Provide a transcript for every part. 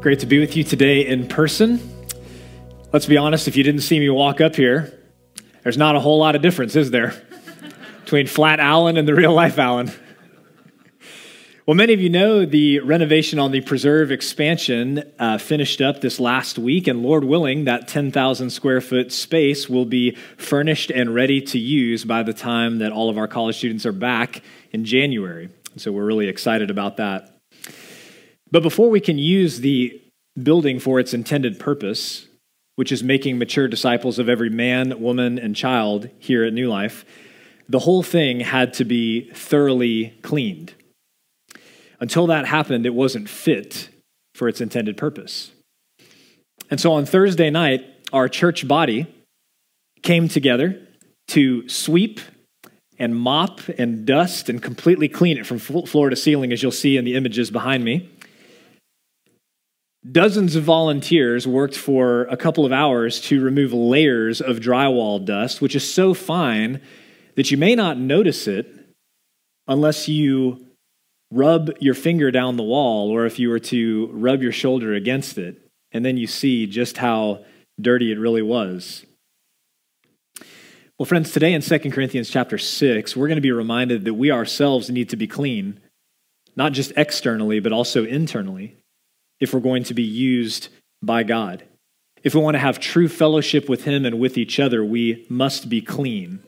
Great to be with you today in person. Let's be honest, if you didn't see me walk up here, there's not a whole lot of difference, is there? Between flat Alan and the real life Alan. Well, many of you know the renovation on the preserve expansion finished up this last week, and Lord willing, that 10,000 square foot space will be furnished and ready to use by the time that all of our college students are back in January. So we're really excited about that. But before we can use the building for its intended purpose, which is making mature disciples of every man, woman, and child here at New Life, the whole thing had to be thoroughly cleaned. Until that happened, it wasn't fit for its intended purpose. And so on Thursday night, our church body came together to sweep and mop and dust and completely clean it from floor to ceiling, as you'll see in the images behind me. Dozens of volunteers worked for a couple of hours to remove layers of drywall dust, which is so fine that you may not notice it unless you rub your finger down the wall or if you were to rub your shoulder against it, and then you see just how dirty it really was. Well, friends, today in 2 Corinthians chapter 6, we're going to be reminded that we ourselves need to be clean, not just externally, but also internally, if we're going to be used by God. If we want to have true fellowship with him and with each other, we must be clean.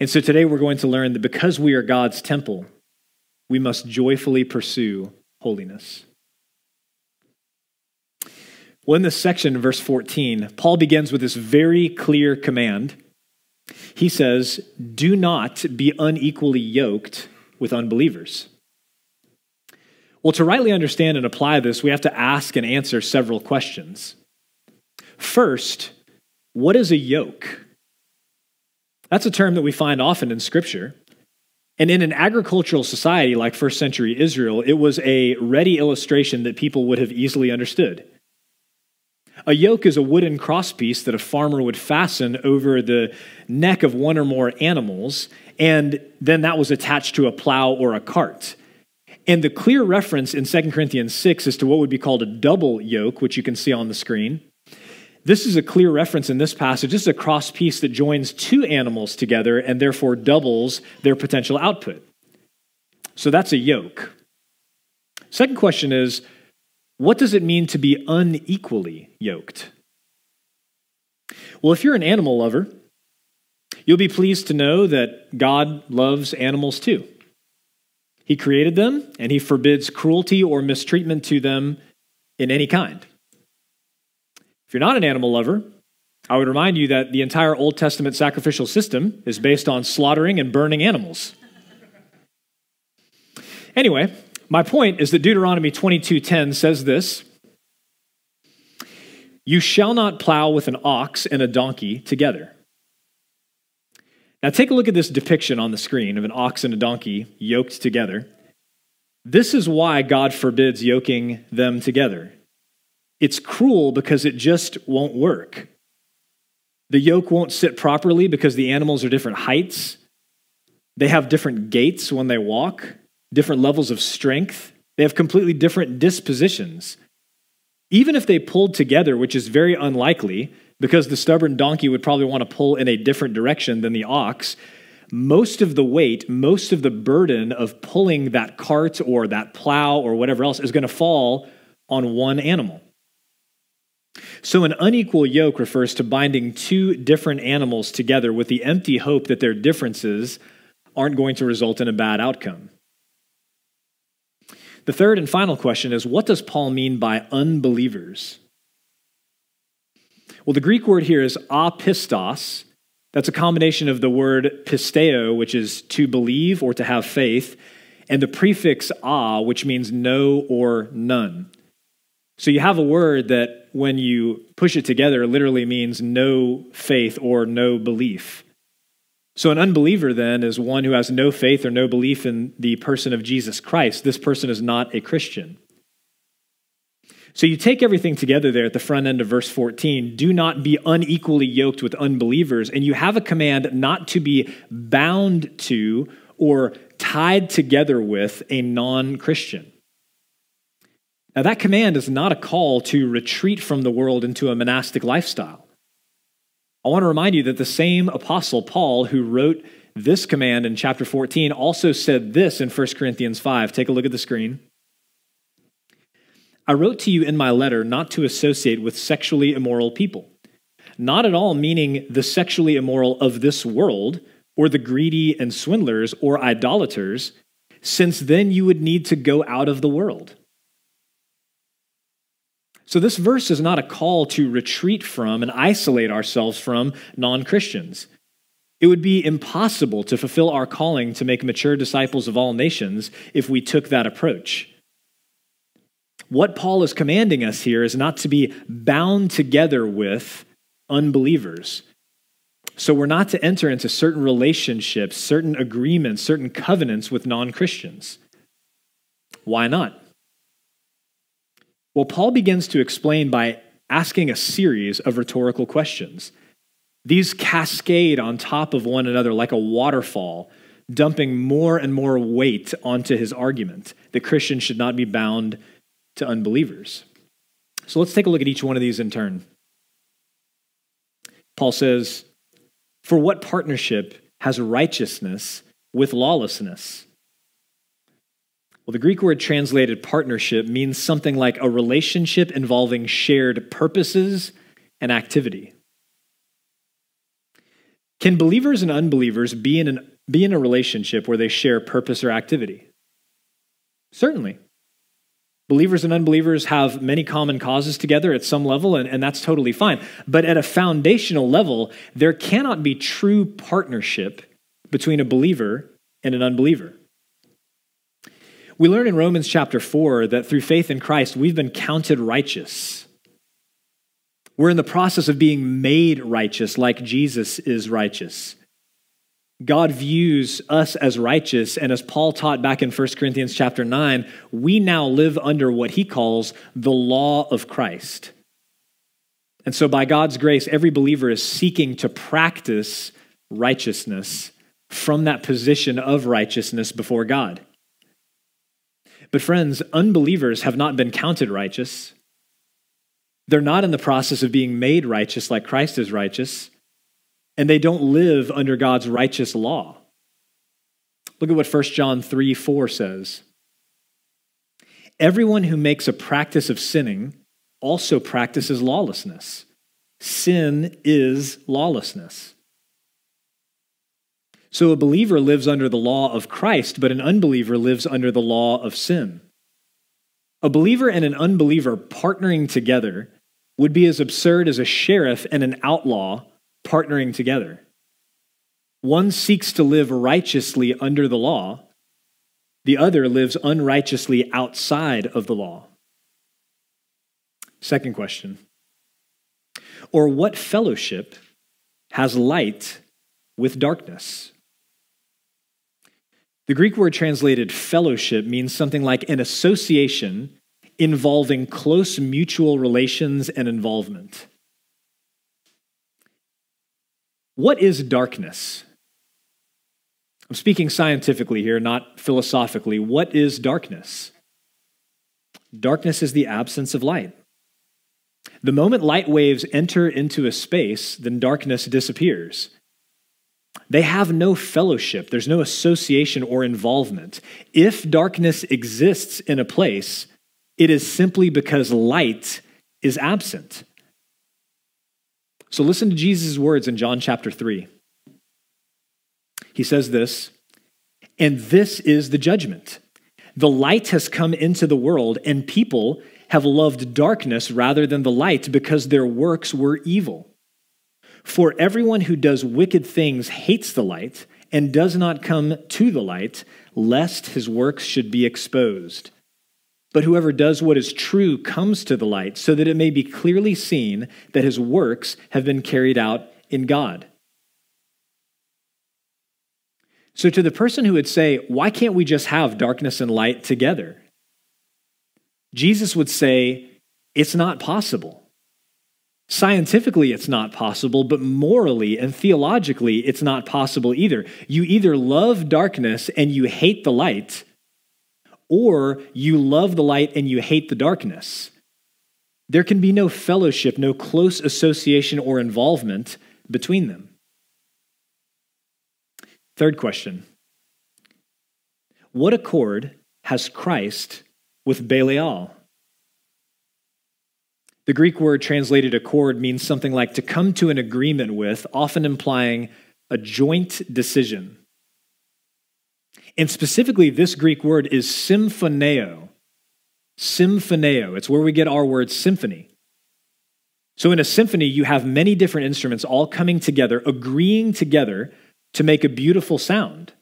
And so today we're going to learn that because we are God's temple, we must joyfully pursue holiness. Well, in this section, verse 14, Paul begins with this very clear command. He says, "Do not be unequally yoked with unbelievers." Well, to rightly understand and apply this, we have to ask and answer several questions. First, what is a yoke? That's a term that we find often in Scripture. And in an agricultural society like first century Israel, it was a ready illustration that people would have easily understood. A yoke is a wooden crosspiece that a farmer would fasten over the neck of one or more animals, and then that was attached to a plow or a cart. And the clear reference in 2 Corinthians 6 is to what would be called a double yoke, which you can see on the screen. This is a clear reference in this passage. This is a cross piece that joins two animals together and therefore doubles their potential output. So that's a yoke. Second question is, what does it mean to be unequally yoked? Well, if you're an animal lover, you'll be pleased to know that God loves animals too. He created them, and he forbids cruelty or mistreatment to them in any kind. If you're not an animal lover, I would remind you that the entire Old Testament sacrificial system is based on slaughtering and burning animals. Anyway, my point is that Deuteronomy 22:10 says this, "You shall not plow with an ox and a donkey together." Now take a look at this depiction on the screen of an ox and a donkey yoked together. This is why God forbids yoking them together. It's cruel because it just won't work. The yoke won't sit properly because the animals are different heights. They have different gaits when they walk, different levels of strength. They have completely different dispositions. Even if they pulled together, which is very unlikely, because the stubborn donkey would probably want to pull in a different direction than the ox, most of the weight, most of the burden of pulling that cart or that plow or whatever else is going to fall on one animal. So an unequal yoke refers to binding two different animals together with the empty hope that their differences aren't going to result in a bad outcome. The third and final question is, what does Paul mean by unbelievers? Well, the Greek word here is apistos. That's a combination of the word pisteo, which is to believe or to have faith, and the prefix a, which means no or none. So you have a word that when you push it together, literally means no faith or no belief. So an unbeliever then is one who has no faith or no belief in the person of Jesus Christ. This person is not a Christian. So you take everything together there at the front end of verse 14, do not be unequally yoked with unbelievers, and you have a command not to be bound to or tied together with a non-Christian. Now that command is not a call to retreat from the world into a monastic lifestyle. I want to remind you that the same apostle Paul who wrote this command in chapter 14 also said this in 1 Corinthians 5. Take a look at the screen. I wrote to you in my letter not to associate with sexually immoral people, not at all meaning the sexually immoral of this world or the greedy and swindlers or idolaters, since then you would need to go out of the world. So this verse is not a call to retreat from and isolate ourselves from non-Christians. It would be impossible to fulfill our calling to make mature disciples of all nations if we took that approach. What Paul is commanding us here is not to be bound together with unbelievers. So we're not to enter into certain relationships, certain agreements, certain covenants with non-Christians. Why not? Well, Paul begins to explain by asking a series of rhetorical questions. These cascade on top of one another like a waterfall, dumping more and more weight onto his argument that Christians should not be bound to unbelievers. So let's take a look at each one of these in turn. Paul says, "For what partnership has righteousness with lawlessness?" Well, the Greek word translated partnership means something like a relationship involving shared purposes and activity. Can believers and unbelievers be in a relationship where they share purpose or activity? Certainly. Believers and unbelievers have many common causes together at some level, and that's totally fine. But at a foundational level, there cannot be true partnership between a believer and an unbeliever. We learn in Romans chapter 4 that through faith in Christ, we've been counted righteous. We're in the process of being made righteous like Jesus is righteous. God views us as righteous, and as Paul taught back in 1 Corinthians chapter 9, we now live under what he calls the law of Christ. And so by God's grace, every believer is seeking to practice righteousness from that position of righteousness before God. But friends, unbelievers have not been counted righteous. They're not in the process of being made righteous like Christ is righteous, and they don't live under God's righteous law. Look at what 1 John 3:4 says. Everyone who makes a practice of sinning also practices lawlessness. Sin is lawlessness. So a believer lives under the law of Christ, but an unbeliever lives under the law of sin. A believer and an unbeliever partnering together would be as absurd as a sheriff and an outlaw partnering together. One seeks to live righteously under the law. The other lives unrighteously outside of the law. Second question. Or what fellowship has light with darkness? The Greek word translated fellowship means something like an association involving close mutual relations and involvement. What is darkness? I'm speaking scientifically here, not philosophically. What is darkness? Darkness is the absence of light. The moment light waves enter into a space, then darkness disappears. They have no fellowship. There's no association or involvement. If darkness exists in a place, it is simply because light is absent. So listen to Jesus' words in John chapter 3. He says this, and this is the judgment. The light has come into the world, and people have loved darkness rather than the light because their works were evil. For everyone who does wicked things hates the light and does not come to the light, lest his works should be exposed. But whoever does what is true comes to the light, so that it may be clearly seen that his works have been carried out in God. So to the person who would say, why can't we just have darkness and light together? Jesus would say, it's not possible. Scientifically, it's not possible, but morally and theologically, it's not possible either. You either love darkness and you hate the light, or you love the light and you hate the darkness. There can be no fellowship, no close association or involvement between them. Third question. What accord has Christ with Belial? The Greek word translated accord means something like to come to an agreement with, often implying a joint decision. And specifically, this Greek word is symphoneo. Symphoneo. It's where we get our word symphony. So in a symphony, you have many different instruments all coming together, agreeing together to make a beautiful sound.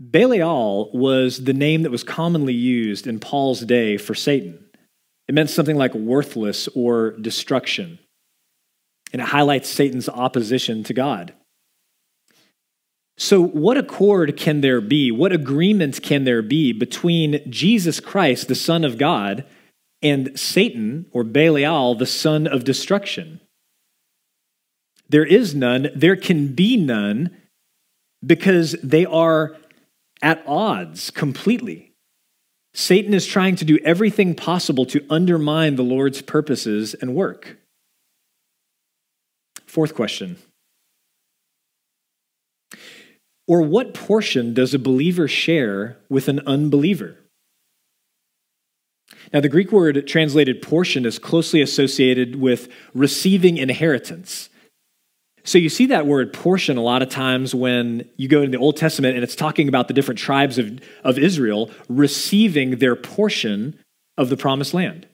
Belial was the name that was commonly used in Paul's day for Satan. It meant something like worthless or destruction. And it highlights Satan's opposition to God. So what accord can there be? What agreement can there be between Jesus Christ, the Son of God, and Satan, or Belial, the son of destruction? There is none. There can be none, because they are at odds completely. Satan is trying to do everything possible to undermine the Lord's purposes and work. Fourth question. Or what portion does a believer share with an unbeliever? Now, the Greek word translated portion is closely associated with receiving inheritance. So you see that word portion a lot of times when you go to the Old Testament and it's talking about the different tribes of Israel receiving their portion of the promised land.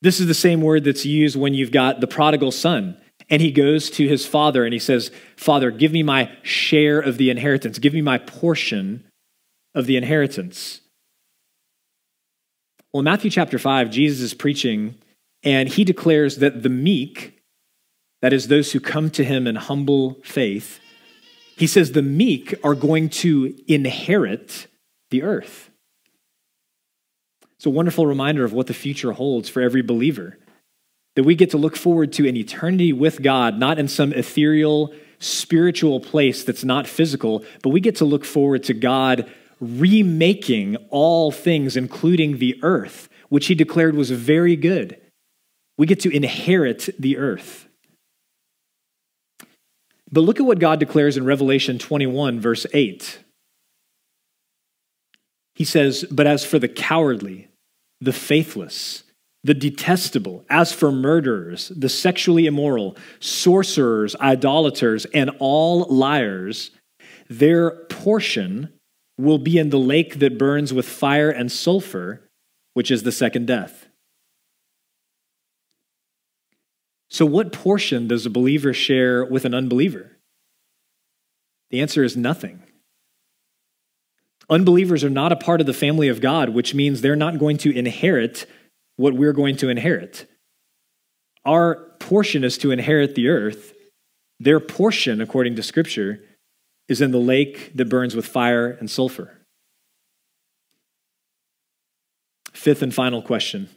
This is the same word that's used when you've got the prodigal son and he goes to his father and he says, Father, give me my share of the inheritance. Give me my portion of the inheritance. Well, in Matthew chapter 5, Jesus is preaching and he declares that the meek, that is, those who come to him in humble faith, he says the meek are going to inherit the earth. It's a wonderful reminder of what the future holds for every believer, that we get to look forward to an eternity with God, not in some ethereal, spiritual place that's not physical, but we get to look forward to God remaking all things, including the earth, which he declared was very good. We get to inherit the earth. But look at what God declares in Revelation 21, verse 8. He says, but as for the cowardly, the faithless, the detestable, as for murderers, the sexually immoral, sorcerers, idolaters, and all liars, their portion will be in the lake that burns with fire and sulfur, which is the second death. So what portion does a believer share with an unbeliever? The answer is nothing. Unbelievers are not a part of the family of God, which means they're not going to inherit what we're going to inherit. Our portion is to inherit the earth. Their portion, according to Scripture, is in the lake that burns with fire and sulfur. Fifth and final question.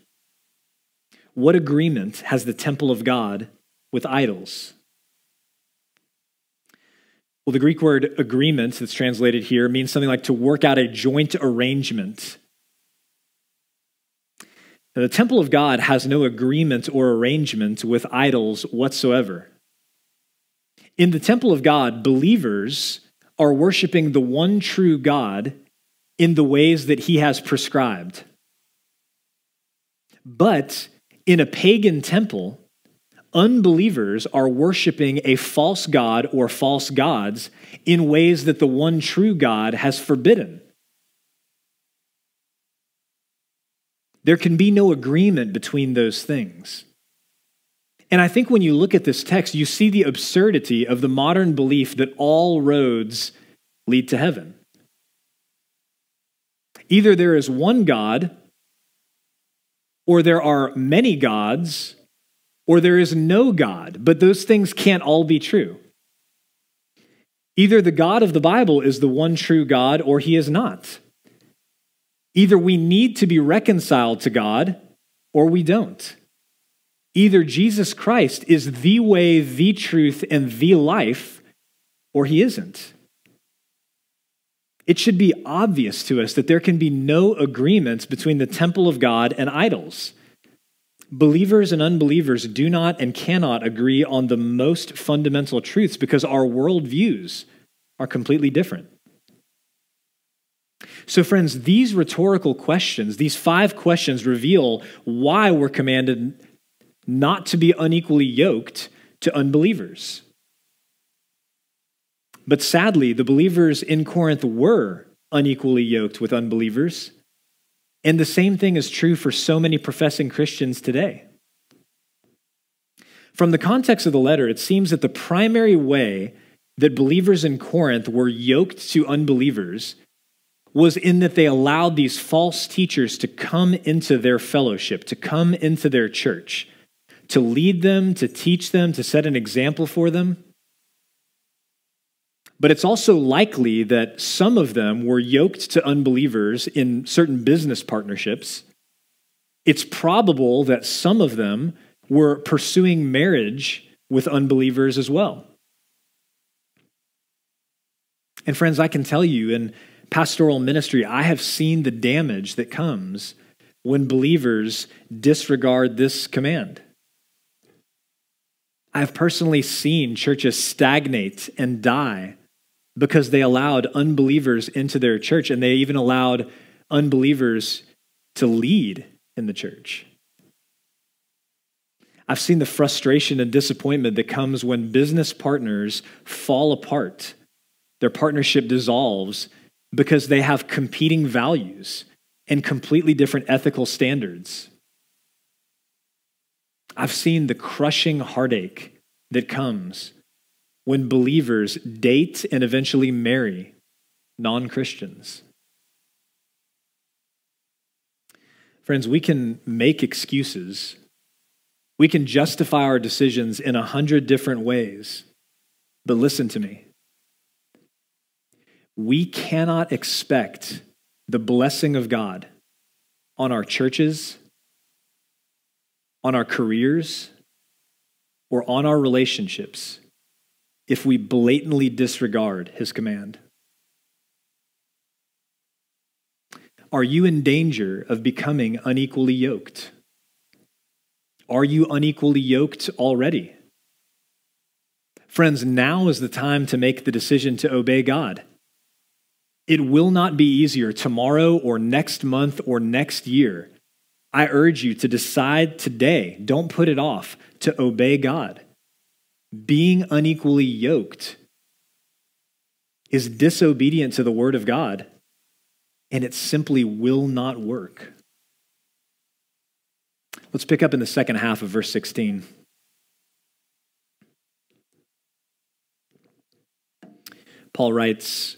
What agreement has the temple of God with idols? Well, the Greek word agreement that's translated here means something like to work out a joint arrangement. Now, the temple of God has no agreement or arrangement with idols whatsoever. In the temple of God, believers are worshiping the one true God in the ways that he has prescribed. But in a pagan temple, unbelievers are worshiping a false god or false gods in ways that the one true God has forbidden. There can be no agreement between those things. And I think when you look at this text, you see the absurdity of the modern belief that all roads lead to heaven. Either there is one God, or there are many gods, or there is no God. But those things can't all be true. Either the God of the Bible is the one true God, or he is not. Either we need to be reconciled to God, or we don't. Either Jesus Christ is the way, the truth, and the life, or he isn't. It should be obvious to us that there can be no agreements between the temple of God and idols. Believers and unbelievers do not and cannot agree on the most fundamental truths because our worldviews are completely different. So friends, these rhetorical questions, these five questions reveal why we're commanded not to be unequally yoked to unbelievers. But sadly, the believers in Corinth were unequally yoked with unbelievers. And the same thing is true for so many professing Christians today. From the context of the letter, it seems that the primary way that believers in Corinth were yoked to unbelievers was in that they allowed these false teachers to come into their fellowship, to come into their church, to lead them, to teach them, to set an example for them. But it's also likely that some of them were yoked to unbelievers in certain business partnerships. It's probable that some of them were pursuing marriage with unbelievers as well. And friends, I can tell you in pastoral ministry, I have seen the damage that comes when believers disregard this command. I've personally seen churches stagnate and die because they allowed unbelievers into their church, and they even allowed unbelievers to lead in the church. I've seen the frustration and disappointment that comes when business partners fall apart. Their partnership dissolves because they have competing values and completely different ethical standards. I've seen the crushing heartache that comes when believers date and eventually marry non-Christians. Friends, we can make excuses. We can justify our decisions in 100 different ways. But listen to me. We cannot expect the blessing of God on our churches, on our careers, or on our relationships if we blatantly disregard his command. Are you in danger of becoming unequally yoked? Are you unequally yoked already? Friends, now is the time to make the decision to obey God. It will not be easier tomorrow or next month or next year. I urge you to decide today, don't put it off, to obey God. Being unequally yoked is disobedient to the word of God, and it simply will not work. Let's pick up in the second half of verse 16. Paul writes,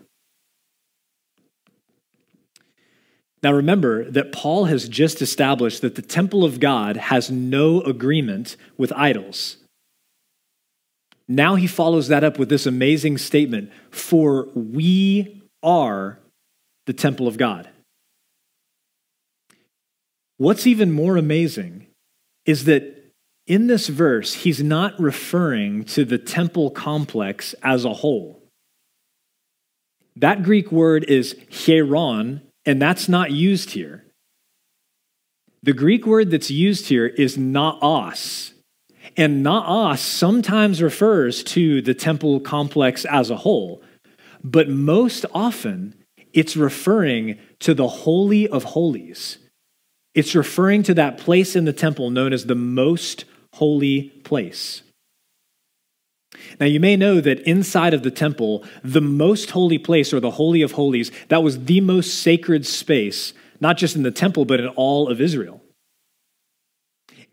Now remember that Paul has just established that the temple of God has no agreement with idols. Now he follows that up with this amazing statement, "For we are the temple of God." What's even more amazing is that in this verse, he's not referring to the temple complex as a whole. That Greek word is hieron, and that's not used here. The Greek word that's used here is naos. And naos sometimes refers to the temple complex as a whole, but most often it's referring to the Holy of Holies. It's referring to that place in the temple known as the most holy place. Now, you may know that inside of the temple, the most holy place, or the Holy of Holies, that was the most sacred space, not just in the temple, but in all of Israel.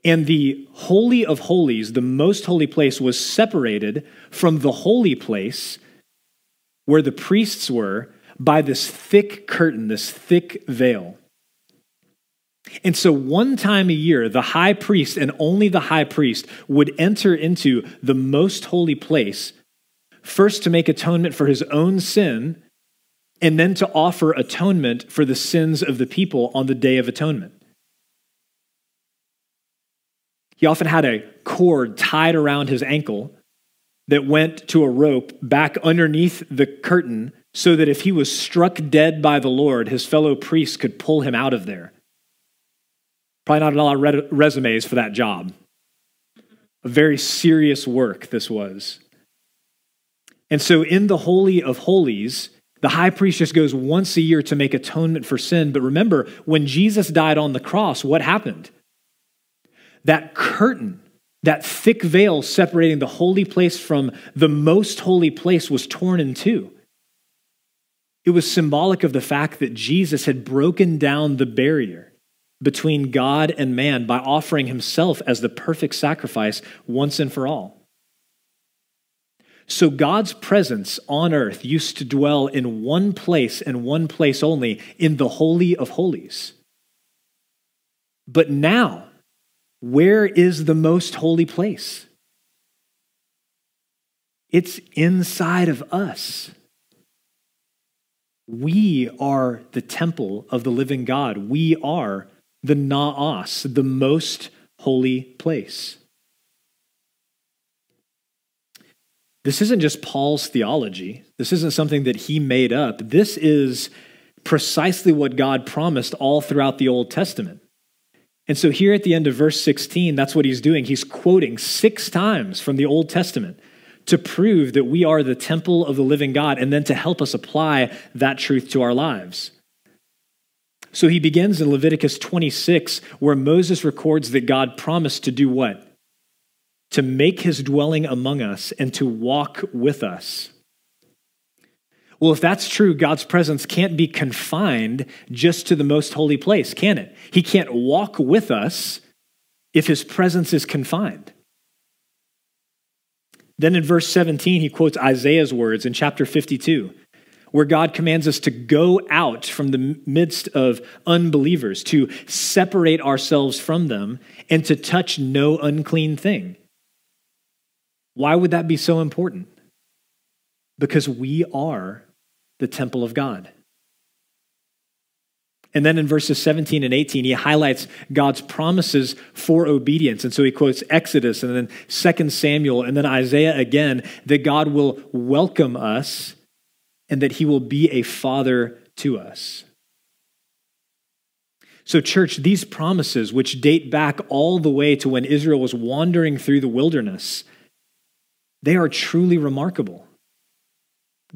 And the Holy of Holies, the most holy place, was separated from the holy place where the priests were by this thick curtain, this thick veil. And so one time a year, the high priest, and only the high priest, would enter into the most holy place, first to make atonement for his own sin, and then to offer atonement for the sins of the people on the Day of Atonement. He often had a cord tied around his ankle that went to a rope back underneath the curtain, so that if he was struck dead by the Lord, his fellow priests could pull him out of there. Probably not a lot of resumes for that job. A very serious work this was. And so in the Holy of Holies, the high priest just goes once a year to make atonement for sin. But remember, when Jesus died on the cross, what happened? That curtain, that thick veil separating the holy place from the most holy place, was torn in two. It was symbolic of the fact that Jesus had broken down the barrier between God and man by offering himself as the perfect sacrifice once and for all. So God's presence on earth used to dwell in one place and one place only, in the Holy of Holies. But now, where is the most holy place? It's inside of us. We are the temple of the living God. We are the naos, the most holy place. This isn't just Paul's theology. This isn't something that he made up. This is precisely what God promised all throughout the Old Testament. And so here at the end of verse 16, that's what he's doing. He's quoting 6 times from the Old Testament to prove that we are the temple of the living God, and then to help us apply that truth to our lives. So he begins in Leviticus 26, where Moses records that God promised to do what? To make his dwelling among us and to walk with us. Well, if that's true, God's presence can't be confined just to the most holy place, can it? He can't walk with us if his presence is confined. Then in verse 17, he quotes Isaiah's words in chapter 52, where God commands us to go out from the midst of unbelievers, to separate ourselves from them, and to touch no unclean thing. Why would that be so important? Because we are the temple of God. And then in verses 17 and 18, he highlights God's promises for obedience. And so he quotes Exodus, and then 2 Samuel, and then Isaiah again, that God will welcome us and that he will be a father to us. So church, these promises, which date back all the way to when Israel was wandering through the wilderness, they are truly remarkable.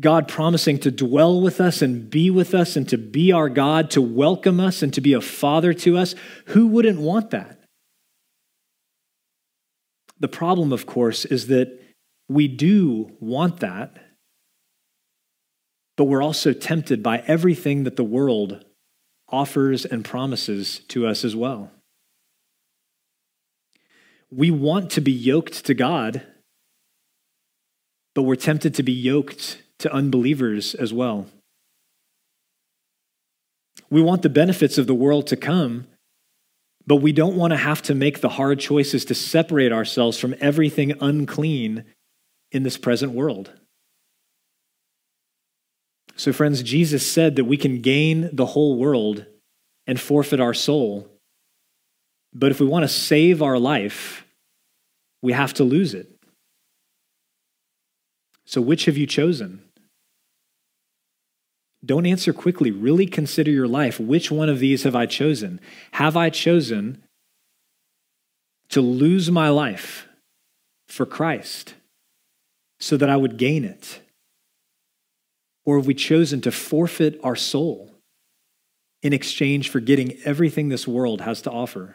God promising to dwell with us and be with us and to be our God, to welcome us and to be a father to us. Who wouldn't want that? The problem, of course, is that we do want that, but we're also tempted by everything that the world offers and promises to us as well. We want to be yoked to God, but we're tempted to be yoked to unbelievers as well. We want the benefits of the world to come, but we don't want to have to make the hard choices to separate ourselves from everything unclean in this present world. So friends, Jesus said that we can gain the whole world and forfeit our soul, but if we want to save our life, we have to lose it. So which have you chosen? Don't answer quickly. Really consider your life. Which one of these have I chosen? Have I chosen to lose my life for Christ so that I would gain it? Or have we chosen to forfeit our soul in exchange for getting everything this world has to offer?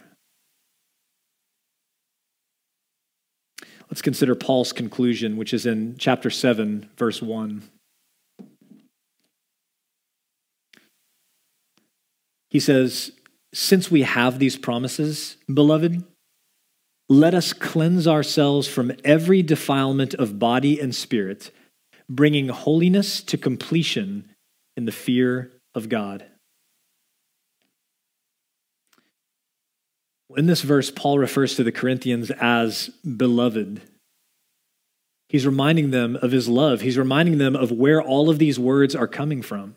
Let's consider Paul's conclusion, which is in chapter 7, verse 1. He says, "Since we have these promises, beloved, let us cleanse ourselves from every defilement of body and spirit, bringing holiness to completion in the fear of God." In this verse, Paul refers to the Corinthians as beloved. He's reminding them of his love. He's reminding them of where all of these words are coming from.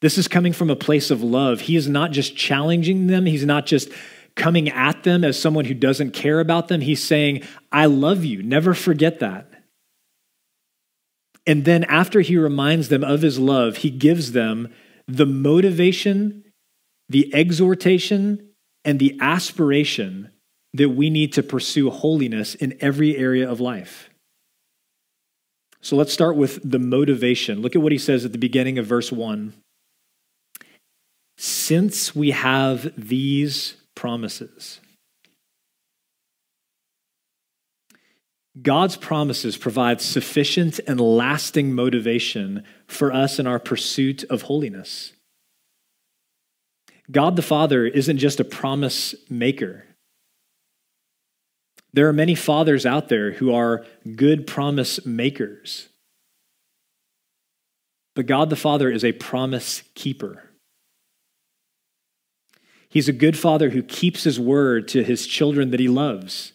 This is coming from a place of love. He is not just challenging them. He's not just coming at them as someone who doesn't care about them. He's saying, I love you. Never forget that. And then after he reminds them of his love, he gives them the motivation, the exhortation, and the aspiration that we need to pursue holiness in every area of life. So let's start with the motivation. Look at what he says at the beginning of verse 1. Since we have these promises. God's promises provide sufficient and lasting motivation for us in our pursuit of holiness. God the Father isn't just a promise maker. There are many fathers out there who are good promise makers. But God the Father is a promise keeper. He's a good father who keeps his word to his children that he loves.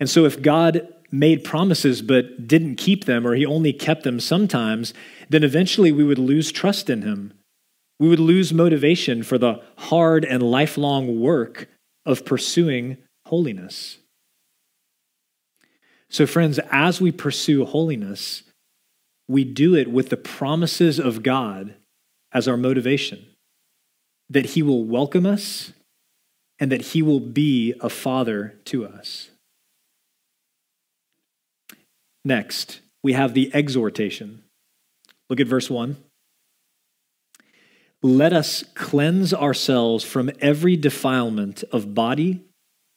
And so if God made promises but didn't keep them, or he only kept them sometimes, then eventually we would lose trust in him. We would lose motivation for the hard and lifelong work of pursuing holiness. So friends, as we pursue holiness, we do it with the promises of God as our motivation, that he will welcome us and that he will be a father to us. Next, we have the exhortation. Look at verse 1. Let us cleanse ourselves from every defilement of body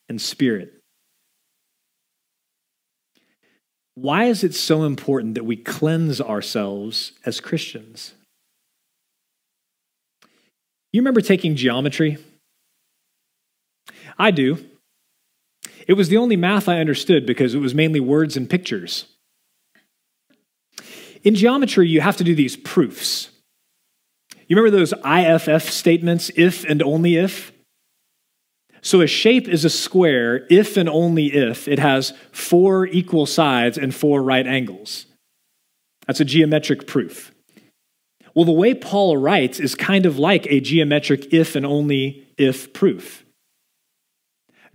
and spirit. Why is it so important that we cleanse ourselves as Christians? You remember taking geometry? I do. It was the only math I understood because it was mainly words and pictures. In geometry, you have to do these proofs. You remember those IFF statements, if and only if? So a shape is a square if and only if it has 4 equal sides and 4 right angles. That's a geometric proof. Well, the way Paul writes is kind of like a geometric if and only if proof.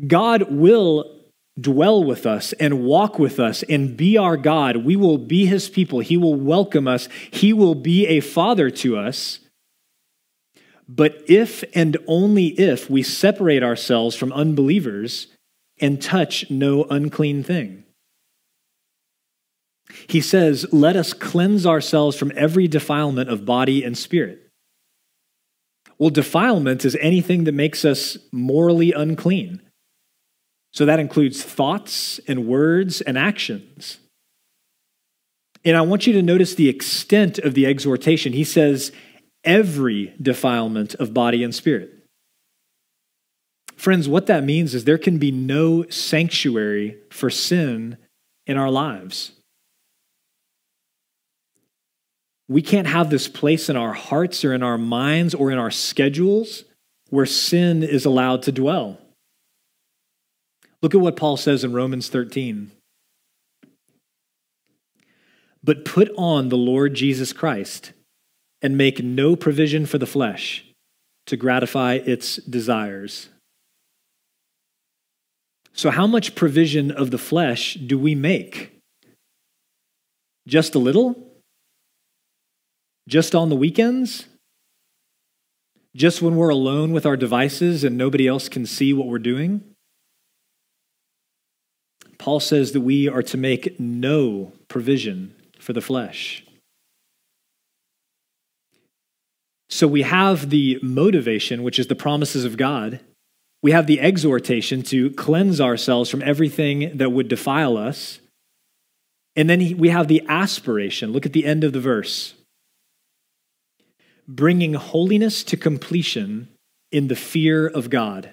God will dwell with us and walk with us and be our God. We will be his people. He will welcome us. He will be a father to us. But if and only if we separate ourselves from unbelievers and touch no unclean thing. He says, let us cleanse ourselves from every defilement of body and spirit. Well, defilement is anything that makes us morally unclean. So that includes thoughts and words and actions. And I want you to notice the extent of the exhortation. He says, every defilement of body and spirit. Friends, what that means is there can be no sanctuary for sin in our lives. We can't have this place in our hearts or in our minds or in our schedules where sin is allowed to dwell. Look at what Paul says in Romans 13. But put on the Lord Jesus Christ, and make no provision for the flesh to gratify its desires. So how much provision of the flesh do we make? Just a little? Just on the weekends? Just when we're alone with our devices and nobody else can see what we're doing? Paul says that we are to make no provision for the flesh. So we have the motivation, which is the promises of God. We have the exhortation to cleanse ourselves from everything that would defile us. And then we have the aspiration. Look at the end of the verse. Bringing holiness to completion in the fear of God.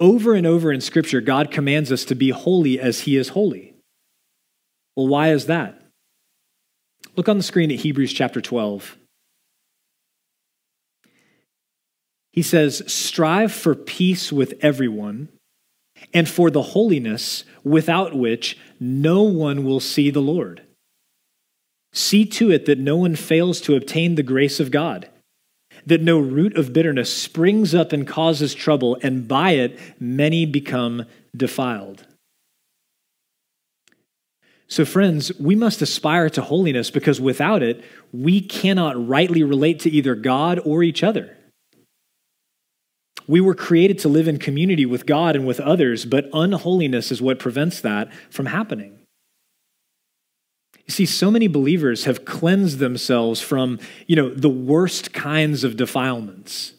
Over and over in Scripture, God commands us to be holy as he is holy. Well, why is that? Look on the screen at Hebrews chapter 12. He says, "Strive for peace with everyone and for the holiness without which no one will see the Lord. See to it that no one fails to obtain the grace of God, that no root of bitterness springs up and causes trouble, and by it many become defiled." So friends, we must aspire to holiness because without it, we cannot rightly relate to either God or each other. We were created to live in community with God and with others, but unholiness is what prevents that from happening. You see, so many believers have cleansed themselves from, the worst kinds of defilements.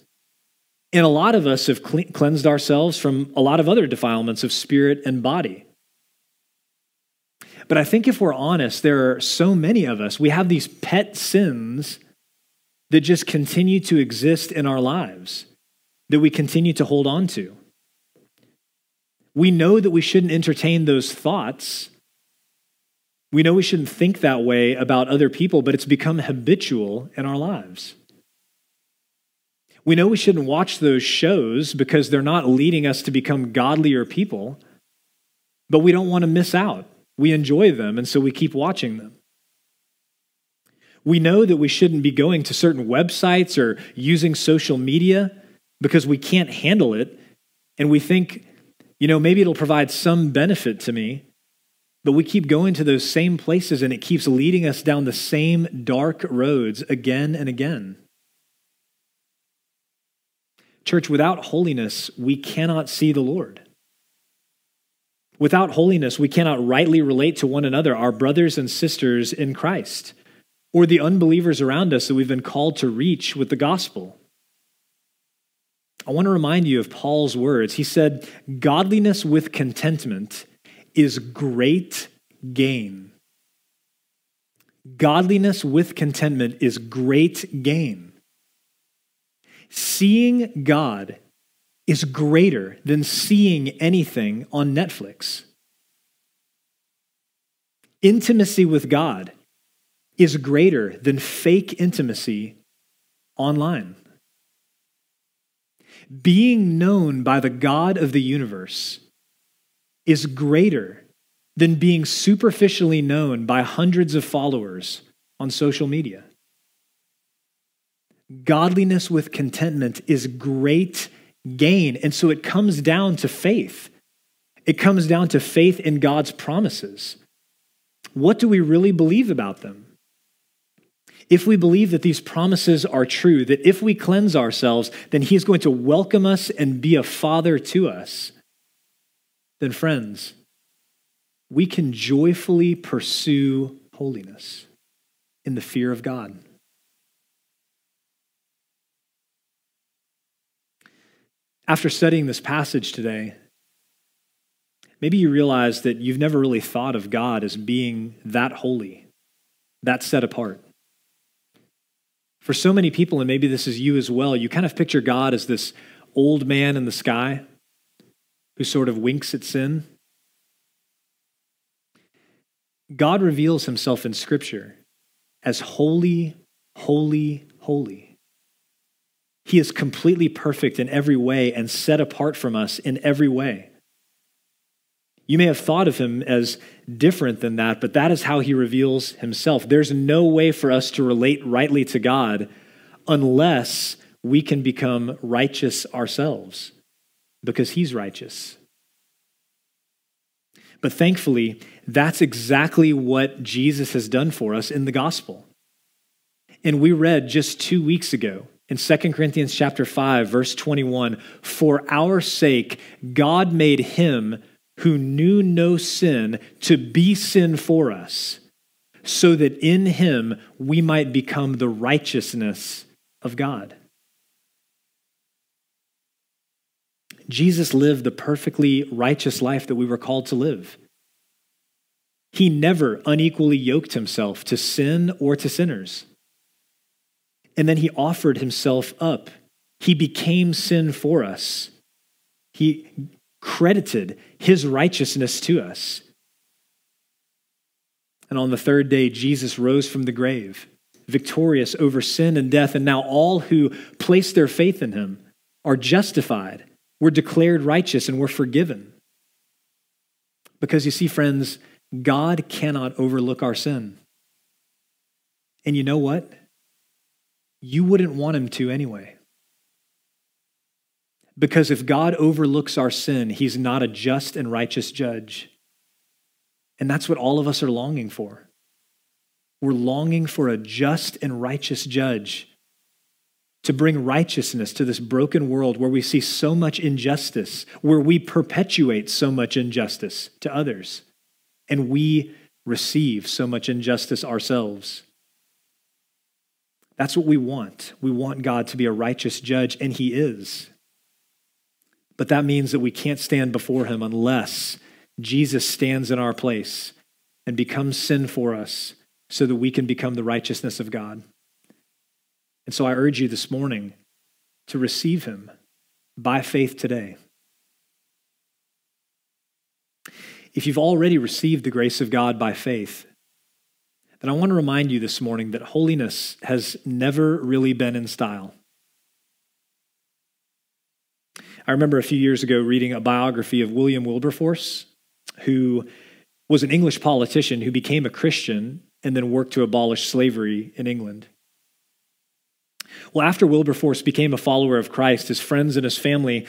And a lot of us have cleansed ourselves from a lot of other defilements of spirit and body. But I think if we're honest, there are so many of us, we have these pet sins that just continue to exist in our lives, that we continue to hold on to. We know that we shouldn't entertain those thoughts. We know we shouldn't think that way about other people, but it's become habitual in our lives. We know we shouldn't watch those shows because they're not leading us to become godlier people, but we don't want to miss out. We enjoy them, and so we keep watching them. We know that we shouldn't be going to certain websites or using social media because we can't handle it, and we think, maybe it'll provide some benefit to me, but we keep going to those same places, and it keeps leading us down the same dark roads again and again. Church, without holiness, we cannot see the Lord. Without holiness, we cannot rightly relate to one another, our brothers and sisters in Christ, or the unbelievers around us that we've been called to reach with the gospel. I want to remind you of Paul's words. He said, "Godliness with contentment is great gain." Godliness with contentment is great gain. Seeing God is greater than seeing anything on Netflix. Intimacy with God is greater than fake intimacy online. Being known by the God of the universe is greater than being superficially known by hundreds of followers on social media. Godliness with contentment is great gain. And so it comes down to faith. It comes down to faith in God's promises. What do we really believe about them? If we believe that these promises are true, that if we cleanse ourselves, then he's going to welcome us and be a father to us, then friends, we can joyfully pursue holiness in the fear of God. After studying this passage today, maybe you realize that you've never really thought of God as being that holy, that set apart. For so many people, and maybe this is you as well, you kind of picture God as this old man in the sky who sort of winks at sin. God reveals himself in Scripture as holy, holy, holy. He is completely perfect in every way and set apart from us in every way. You may have thought of him as different than that, but that is how he reveals himself. There's no way for us to relate rightly to God unless we can become righteous ourselves, because he's righteous. But thankfully, that's exactly what Jesus has done for us in the gospel. And we read just 2 weeks ago, in 2 Corinthians chapter 5, verse 21, "For our sake, God made him who knew no sin to be sin for us, so that in him we might become the righteousness of God. Jesus lived the perfectly righteous life that we were called to live. He never unequally yoked himself to sin or to sinners. And then he offered himself up. He became sin for us. He credited his righteousness to us. And on the third day, Jesus rose from the grave, victorious over sin and death. And now all who place their faith in him are justified. We're declared righteous and we're forgiven. Because you see, friends, God cannot overlook our sin. And you know what? You wouldn't want him to anyway. Because if God overlooks our sin, he's not a just and righteous judge. And that's what all of us are longing for. We're longing for a just and righteous judge to bring righteousness to this broken world where we see so much injustice, where we perpetuate so much injustice to others. And we receive so much injustice ourselves. That's what we want. We want God to be a righteous judge, and he is. But that means that we can't stand before him unless Jesus stands in our place and becomes sin for us so that we can become the righteousness of God. And so I urge you this morning to receive him by faith today. If you've already received the grace of God by faith, then I want to remind you this morning that holiness has never really been in style. I remember a few years ago reading a biography of William Wilberforce, who was an English politician who became a Christian and then worked to abolish slavery in England. Well, after Wilberforce became a follower of Christ, his friends and his family,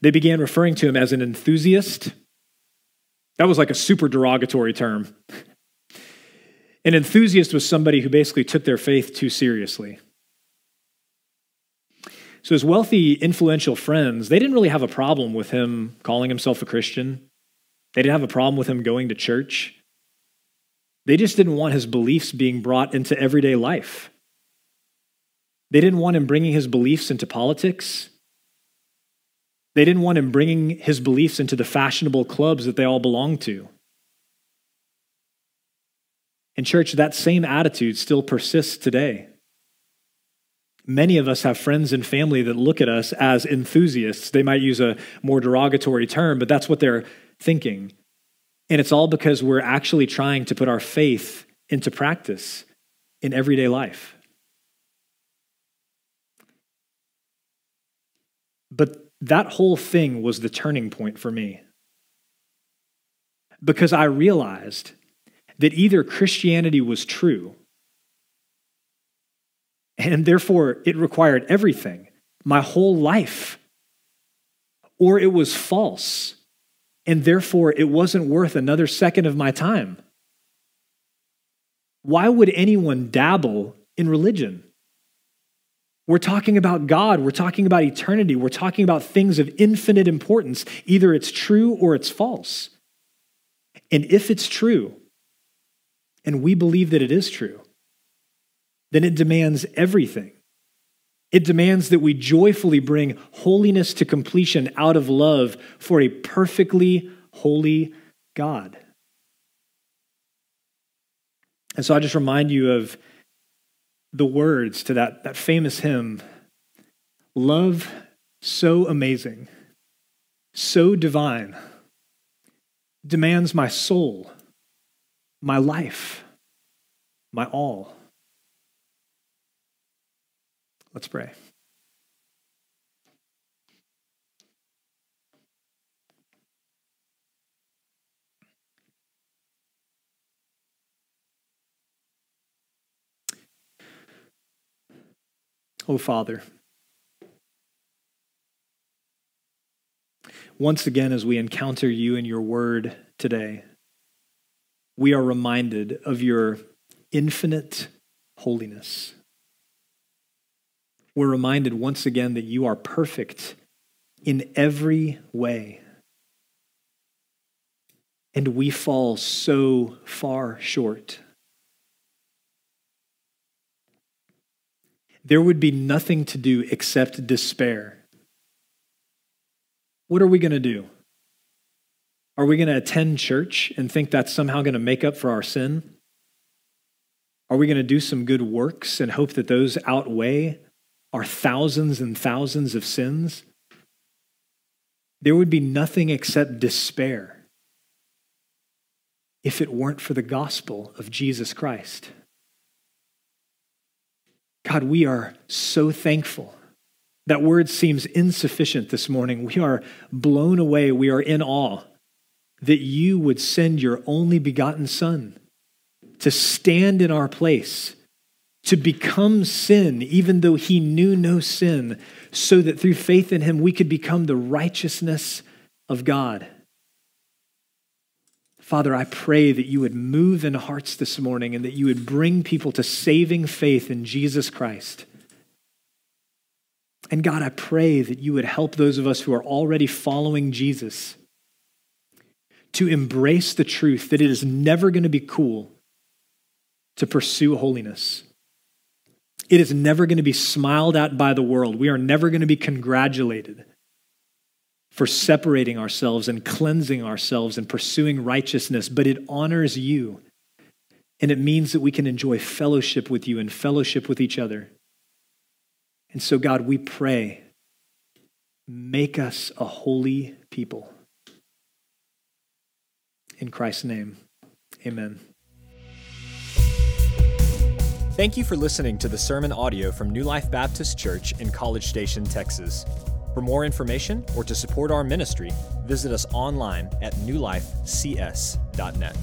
they began referring to him as an enthusiast. That was like a super derogatory term. An enthusiast was somebody who basically took their faith too seriously. So his wealthy, influential friends, they didn't really have a problem with him calling himself a Christian. They didn't have a problem with him going to church. They just didn't want his beliefs being brought into everyday life. They didn't want him bringing his beliefs into politics. They didn't want him bringing his beliefs into the fashionable clubs that they all belonged to. And church, that same attitude still persists today. Many of us have friends and family that look at us as enthusiasts. They might use a more derogatory term, but that's what they're thinking. And it's all because we're actually trying to put our faith into practice in everyday life. But that whole thing was the turning point for me, because I realized that either Christianity was true, and therefore it required everything, my whole life, or it was false, and therefore it wasn't worth another second of my time. Why would anyone dabble in religion? We're talking about God. We're talking about eternity. We're talking about things of infinite importance. Either it's true or it's false. And if it's true, and we believe that it is true, then it demands everything. It demands that we joyfully bring holiness to completion out of love for a perfectly holy God. And so I just remind you of the words to that famous hymn, "Love so amazing, so divine, demands my soul, my life, my all." Let's pray. Oh, Father, once again, as we encounter you in your word today, we are reminded of your infinite holiness. We're reminded once again that you are perfect in every way. And we fall so far short. there would be nothing to do except despair. What are we going to do? Are we going to attend church and think that's somehow going to make up for our sin? Are we going to do some good works and hope that those outweigh our thousands and thousands of sins? There would be nothing except despair if it weren't for the gospel of Jesus Christ. God, we are so thankful. That word seems insufficient this morning. We are blown away. We are in awe that you would send your only begotten Son to stand in our place, to become sin, even though he knew no sin, so that through faith in him, we could become the righteousness of God. Father, I pray that you would move in hearts this morning and that you would bring people to saving faith in Jesus Christ. And God, I pray that you would help those of us who are already following Jesus to embrace the truth that it is never going to be cool to pursue holiness. It is never going to be smiled at by the world. We are never going to be congratulated for separating ourselves and cleansing ourselves and pursuing righteousness, but it honors you. And it means that we can enjoy fellowship with you and fellowship with each other. And so, God, we pray, make us a holy people. In Christ's name, amen. Thank you for listening to the sermon audio from New Life Baptist Church in College Station, Texas. For more information or to support our ministry, visit us online at newlifecs.net.